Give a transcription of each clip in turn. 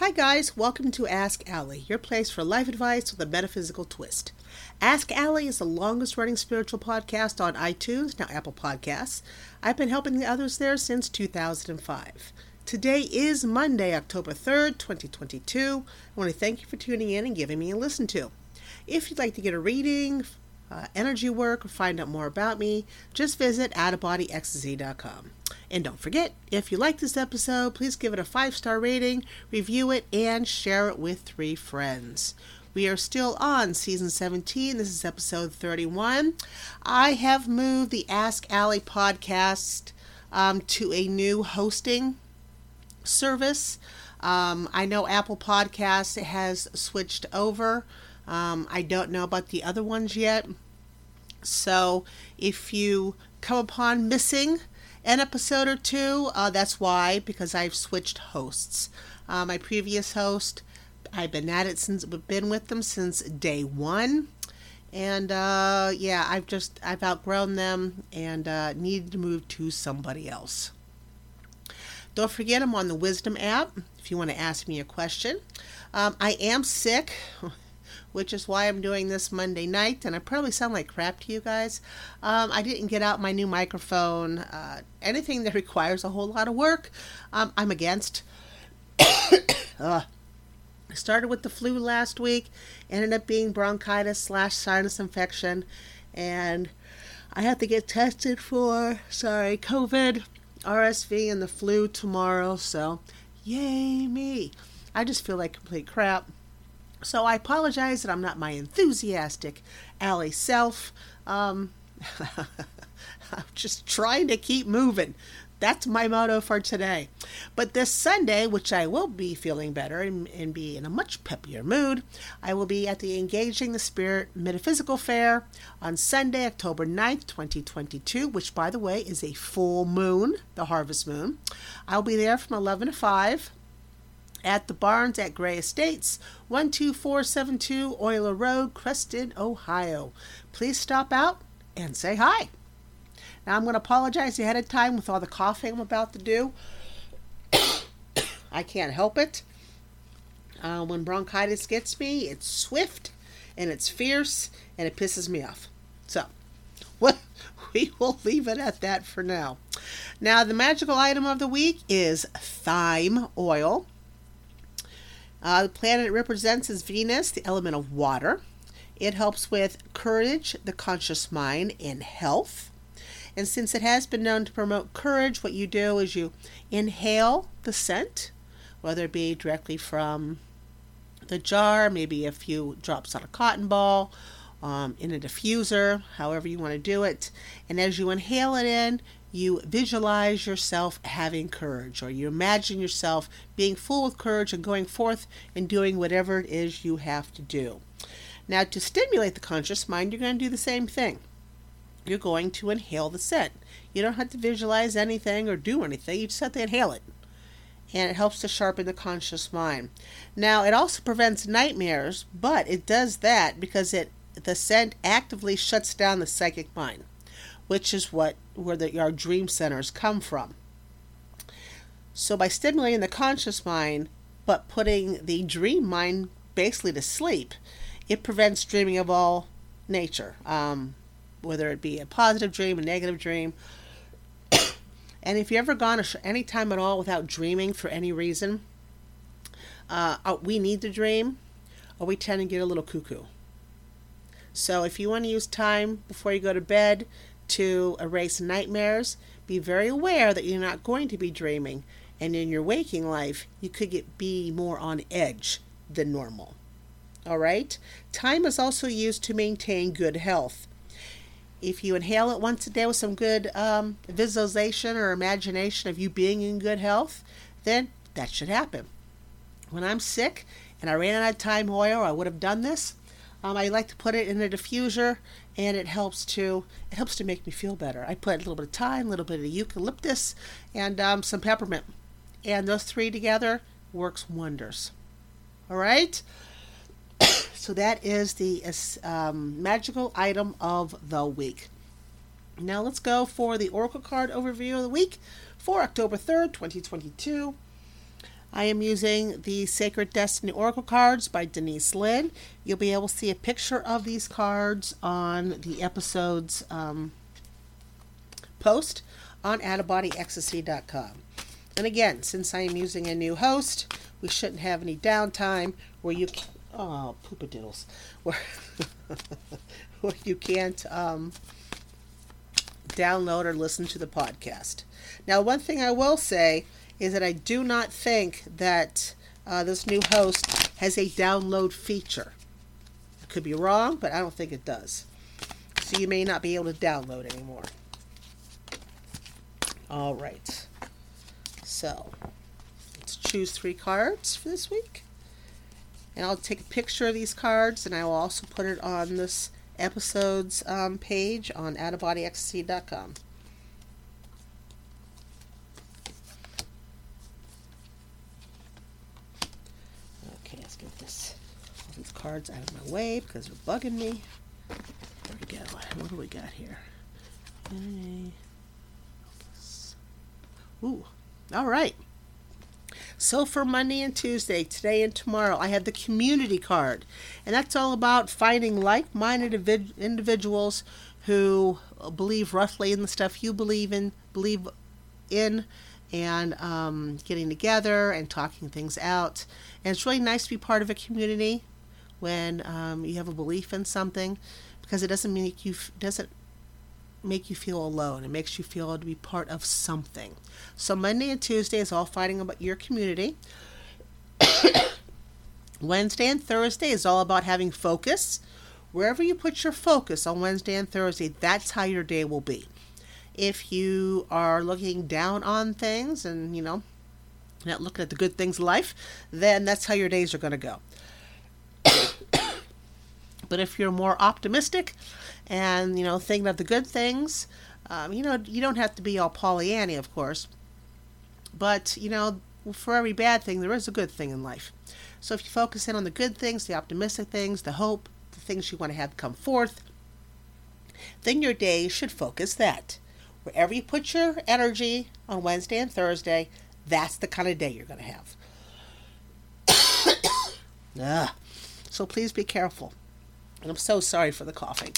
Hi guys, welcome to Ask Ally, your place for life advice with a metaphysical twist. Ask Ally is the longest running spiritual podcast on iTunes, now Apple Podcasts. I've been helping the others there since 2005. Today is Monday, October 3rd, 2022. I want to thank you for tuning in and giving me a listen to. If you'd like to get a reading, energy work, or find out more about me, just visit outofbodyxyz.com. And don't forget, if you like this episode, please give it a 5-star rating, review it, and share it with 3 friends. We are still on Season 17. This is Episode 31. I have moved the Ask Ally podcast to a new hosting service. I know Apple Podcasts has switched over. I don't know about the other ones yet. So if you come upon missing an episode or 2, that's why, because I've switched hosts. My previous host, I've been at it since, been with them since day 1, and I've outgrown them and needed to move to somebody else. Don't forget, I'm on the Wisdom app if you want to ask me a question. I am sick, which is why I'm doing this Monday night, and I probably sound like crap to you guys. I didn't get out my new microphone. Anything that requires a whole lot of work, I'm against. I started with the flu last week, ended up being bronchitis/sinus infection, and I have to get tested for, COVID, RSV, and the flu tomorrow, so yay me. I just feel like complete crap. So I apologize that I'm not my enthusiastic Ally self. I'm just trying to keep moving. That's my motto for today. But this Sunday, which I will be feeling better and be in a much peppier mood, I will be at the Engaging the Spirit Metaphysical Fair on Sunday, October 9th, 2022, which, by the way, is a full moon, the harvest moon. I'll be there from 11 to 5. At the Barnes at Gray Estates, 12472 Euler Road, Creston, Ohio. Please stop out and say hi. Now, I'm going to apologize ahead of time with all the coughing I'm about to do. I can't help it. When bronchitis gets me, it's swift and it's fierce and it pisses me off. So, we will leave it at that for now. Now, the magical item of the week is thyme oil. The planet it represents is Venus, the element of water. It helps with courage, the conscious mind, and health. And since it has been known to promote courage, what you do is you inhale the scent, whether it be directly from the jar, maybe a few drops on a cotton ball, in a diffuser, however you want to do it. And as you inhale it in, you visualize yourself having courage, or you imagine yourself being full of courage and going forth and doing whatever it is you have to do. Now, to stimulate the conscious mind, you're going to do the same thing. You're going to inhale the scent. You don't have to visualize anything or do anything. You just have to inhale it. And it helps to sharpen the conscious mind. Now, it also prevents nightmares, but it does that because the scent actively shuts down the psychic mind, which is where our dream centers come from. So by stimulating the conscious mind, but putting the dream mind basically to sleep, it prevents dreaming of all nature, whether it be a positive dream, a negative dream. And if you've ever gone any time at all without dreaming for any reason, we need to dream, or we tend to get a little cuckoo. So if you want to use time before you go to bed to erase nightmares, be very aware that you're not going to be dreaming, and in your waking life you could be more on edge than normal. All right? Thyme is also used to maintain good health. If you inhale it once a day with some good visualization or imagination of you being in good health, then that should happen. When I'm sick and I ran out of thyme oil, I would have done this. I like to put it in a diffuser, and it helps to make me feel better. I put a little bit of thyme, a little bit of eucalyptus, and some peppermint, and those 3 together works wonders. All right. So that is the magical item of the week. Now let's go for the oracle card overview of the week for October 3rd, 2022. I am using the Sacred Destiny Oracle Cards by Denise Lynn. You'll be able to see a picture of these cards on the episode's post on outofbodyxyz.com. And again, since I am using a new host, we shouldn't have any downtime where you can, oh, poop-a-diddles, where you can't download or listen to the podcast. Now, one thing I will say is that I do not think that this new host has a download feature. I could be wrong, but I don't think it does. So you may not be able to download anymore. All right. So let's choose 3 cards for this week. And I'll take a picture of these cards, and I will also put it on this episode's page on outofbodyecstasy.com. Okay, let's get this, all these cards out of my way because they're bugging me. There we go. What do we got here? Ooh, all right. So for Monday and Tuesday, today and tomorrow, I have the community card. And that's all about finding like-minded individuals who believe roughly in the stuff you believe in, and getting together and talking things out. And it's really nice to be part of a community when you have a belief in something, because it doesn't make you doesn't make you feel alone. It makes you feel to be part of something. So Monday and Tuesday is all fighting about your community. Wednesday and Thursday is all about having focus. Wherever you put your focus on Wednesday and Thursday, that's how your day will be. If you are looking down on things and, you know, not looking at the good things in life, then that's how your days are going to go. But if you're more optimistic and, you know, thinking of the good things, you know, you don't have to be all Pollyanna, of course. But, you know, for every bad thing, there is a good thing in life. So if you focus in on the good things, the optimistic things, the hope, the things you want to have come forth, then your day should focus that. Wherever you put your energy on Wednesday and Thursday, that's the kind of day you're going to have. So please be careful. And I'm so sorry for the coughing.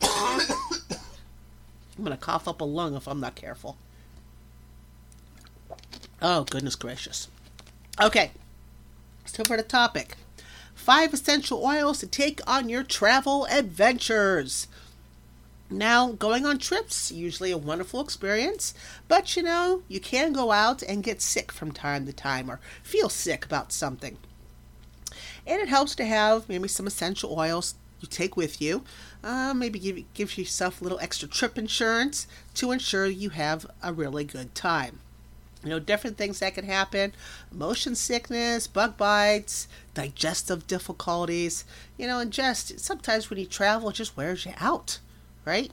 I'm going to cough up a lung if I'm not careful. Oh, goodness gracious. Okay. So for the topic, 5 essential oils to take on your travel adventures. Now, going on trips, usually a wonderful experience, but you know, you can go out and get sick from time to time or feel sick about something. And it helps to have maybe some essential oils you take with you. Maybe give yourself a little extra trip insurance to ensure you have a really good time. You know, different things that could happen. Motion sickness, bug bites, digestive difficulties. You know, and just sometimes when you travel, it just wears you out, right?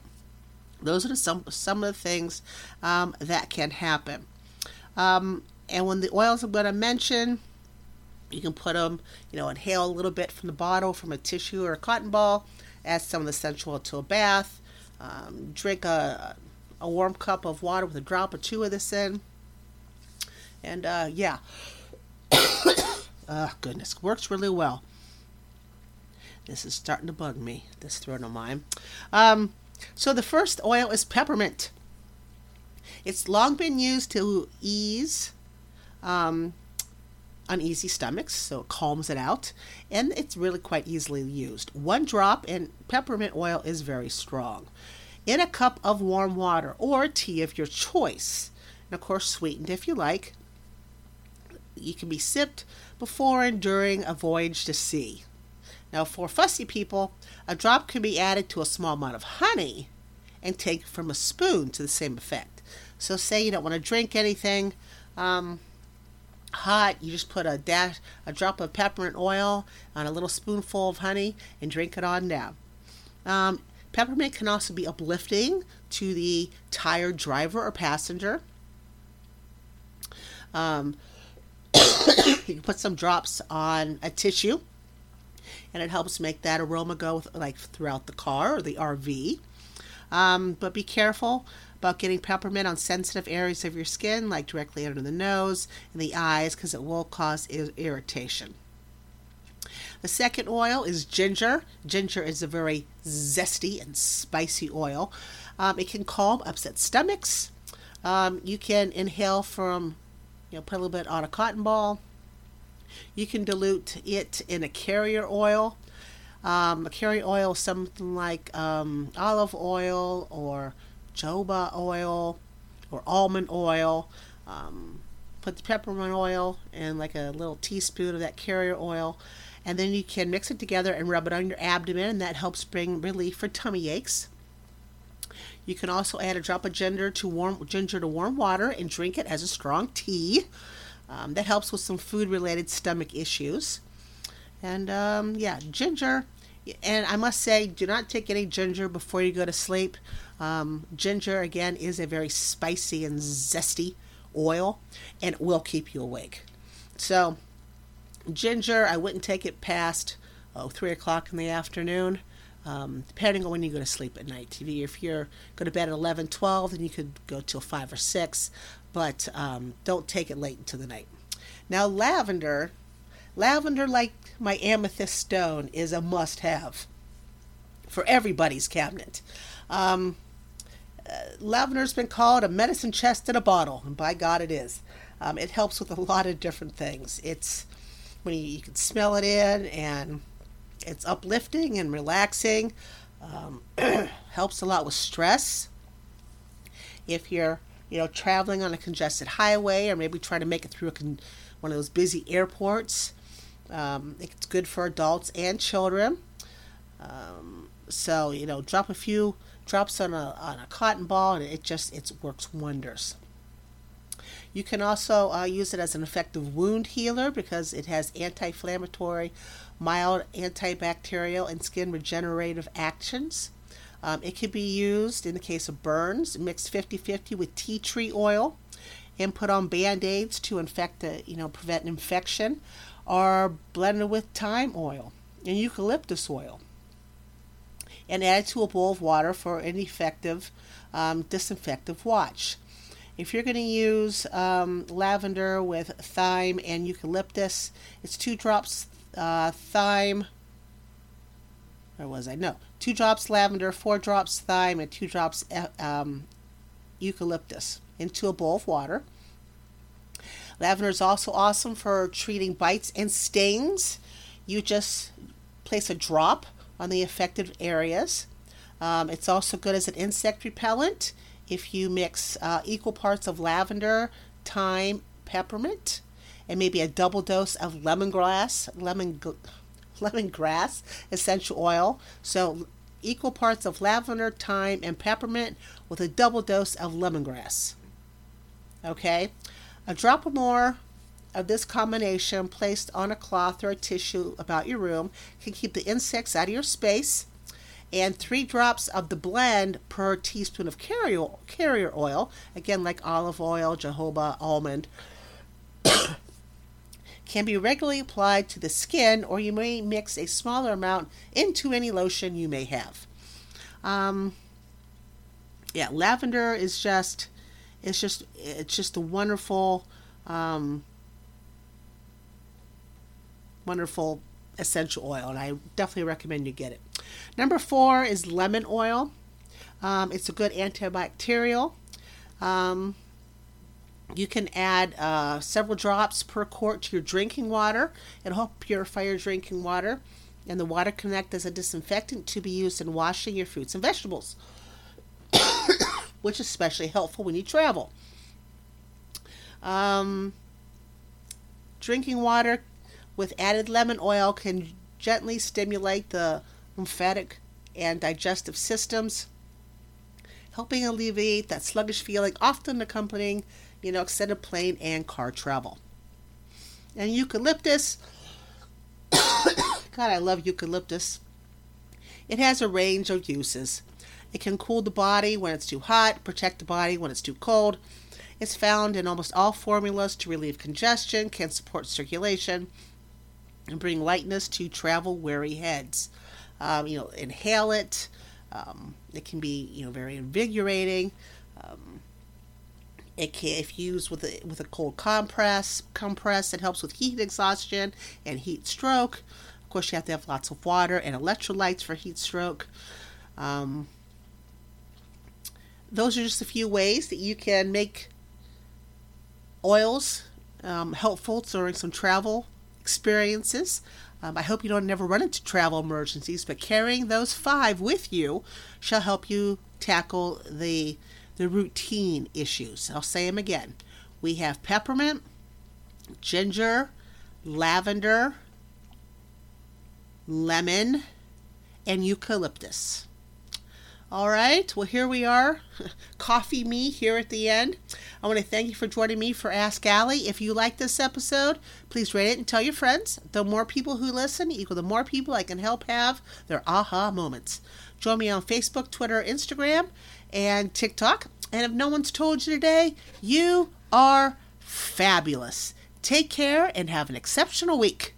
Those are some of the things that can happen. And when the oils I'm going to mention, you can put them, you know, inhale a little bit from the bottle, from a tissue or a cotton ball, add some of the essential oil to a bath, drink a warm cup of water with a drop or 2 of this in, and yeah, oh goodness, works really well. This is starting to bug me, this throat of mine. So the first oil is peppermint. It's long been used to ease uneasy stomachs, so it calms it out, and it's really quite easily used. 1 drop, and peppermint oil is very strong, in a cup of warm water or tea of your choice, and of course sweetened if you like. You can be sipped before and during a voyage to sea. Now, for fussy people, a drop can be added to a small amount of honey and taken from a spoon to the same effect. So say you don't want to drink anything hot, you just put a drop of peppermint oil on a little spoonful of honey and drink it on down. Peppermint can also be uplifting to the tired driver or passenger. You can put some drops on a tissue, and it helps make that aroma go throughout the car or the RV. But be careful. about getting peppermint on sensitive areas of your skin, like directly under the nose and the eyes, because it will cause irritation. The second oil is ginger. Ginger is a very zesty and spicy oil. It can calm upset stomachs. You can inhale from, put a little bit on a cotton ball. You can dilute it in a carrier oil. A carrier oil is something like olive oil or jojoba oil or almond oil. Put the peppermint oil and like a little teaspoon of that carrier oil. And then you can mix it together and rub it on your abdomen, and that helps bring relief for tummy aches. You can also add a drop of ginger to warm water and drink it as a strong tea. That helps with some food-related stomach issues. And ginger. And I must say, do not take any ginger before you go to sleep. Ginger, again, is a very spicy and zesty oil, and it will keep you awake. So ginger, I wouldn't take it past 3 o'clock in the afternoon, depending on when you go to sleep at night. If you go to bed at 11, 12, then you could go till 5 or 6, but don't take it late into the night. Now lavender, like my amethyst stone, is a must-have for everybody's cabinet. Lavender's been called a medicine chest in a bottle, and by God it is. It helps with a lot of different things. It's when you can smell it in, and it's uplifting and relaxing. Helps a lot with stress. If you're, traveling on a congested highway, or maybe trying to make it through one of those busy airports, it's good for adults and children. So drop a few drops on a cotton ball, and it works wonders. You can also use it as an effective wound healer because it has anti-inflammatory, mild antibacterial, and skin regenerative actions. It can be used in the case of burns, mixed 50-50 with tea tree oil, and put on Band-Aids to prevent infection, or blended with thyme oil and eucalyptus oil, and add to a bowl of water for an effective disinfective wash. If you're going to use lavender with thyme and eucalyptus, it's 2 drops thyme. 2 drops lavender, 4 drops thyme, and 2 drops eucalyptus into a bowl of water. Lavender is also awesome for treating bites and stings. You just place a drop on the affected areas. It's also good as an insect repellent. If you mix equal parts of lavender, thyme, peppermint, and maybe a double dose of lemongrass essential oil. So equal parts of lavender, thyme, and peppermint with a double dose of lemongrass. Okay, a drop or more of this combination placed on a cloth or a tissue about your room can keep the insects out of your space. And 3 drops of the blend per teaspoon of carrier oil, again like olive oil, jojoba, almond, can be regularly applied to the skin, or you may mix a smaller amount into any lotion you may have. Lavender is just a wonderful, wonderful essential oil, and I definitely recommend you get it. Number 4 is lemon oil. It's a good antibacterial. You can add several drops per quart to your drinking water. It'll help purify your drinking water, and the water can act as a disinfectant to be used in washing your fruits and vegetables, which is especially helpful when you travel. Drinking water with added lemon oil can gently stimulate the lymphatic and digestive systems, helping alleviate that sluggish feeling often accompanying, extended plane and car travel. And eucalyptus, God, I love eucalyptus. It has a range of uses. It can cool the body when it's too hot, protect the body when it's too cold. It's found in almost all formulas to relieve congestion, can support circulation, and bring lightness to travel-weary heads. Inhale it. It can be, very invigorating. It can, if used with a cold compress, it helps with heat exhaustion and heat stroke. Of course, you have to have lots of water and electrolytes for heat stroke. Those are just a few ways that you can make oils helpful during some travel experiences. I hope you don't never run into travel emergencies, but carrying those 5 with you shall help you tackle the routine issues. I'll say them again. We have peppermint, ginger, lavender, lemon, and eucalyptus. All right, well, here we are. Coffee me here at the end. I want to thank you for joining me for Ask Ally. If you like this episode, please rate it and tell your friends. The more people who listen equal the more people I can help have their aha moments. Join me on Facebook, Twitter, Instagram, and TikTok. And if no one's told you today, you are fabulous. Take care and have an exceptional week.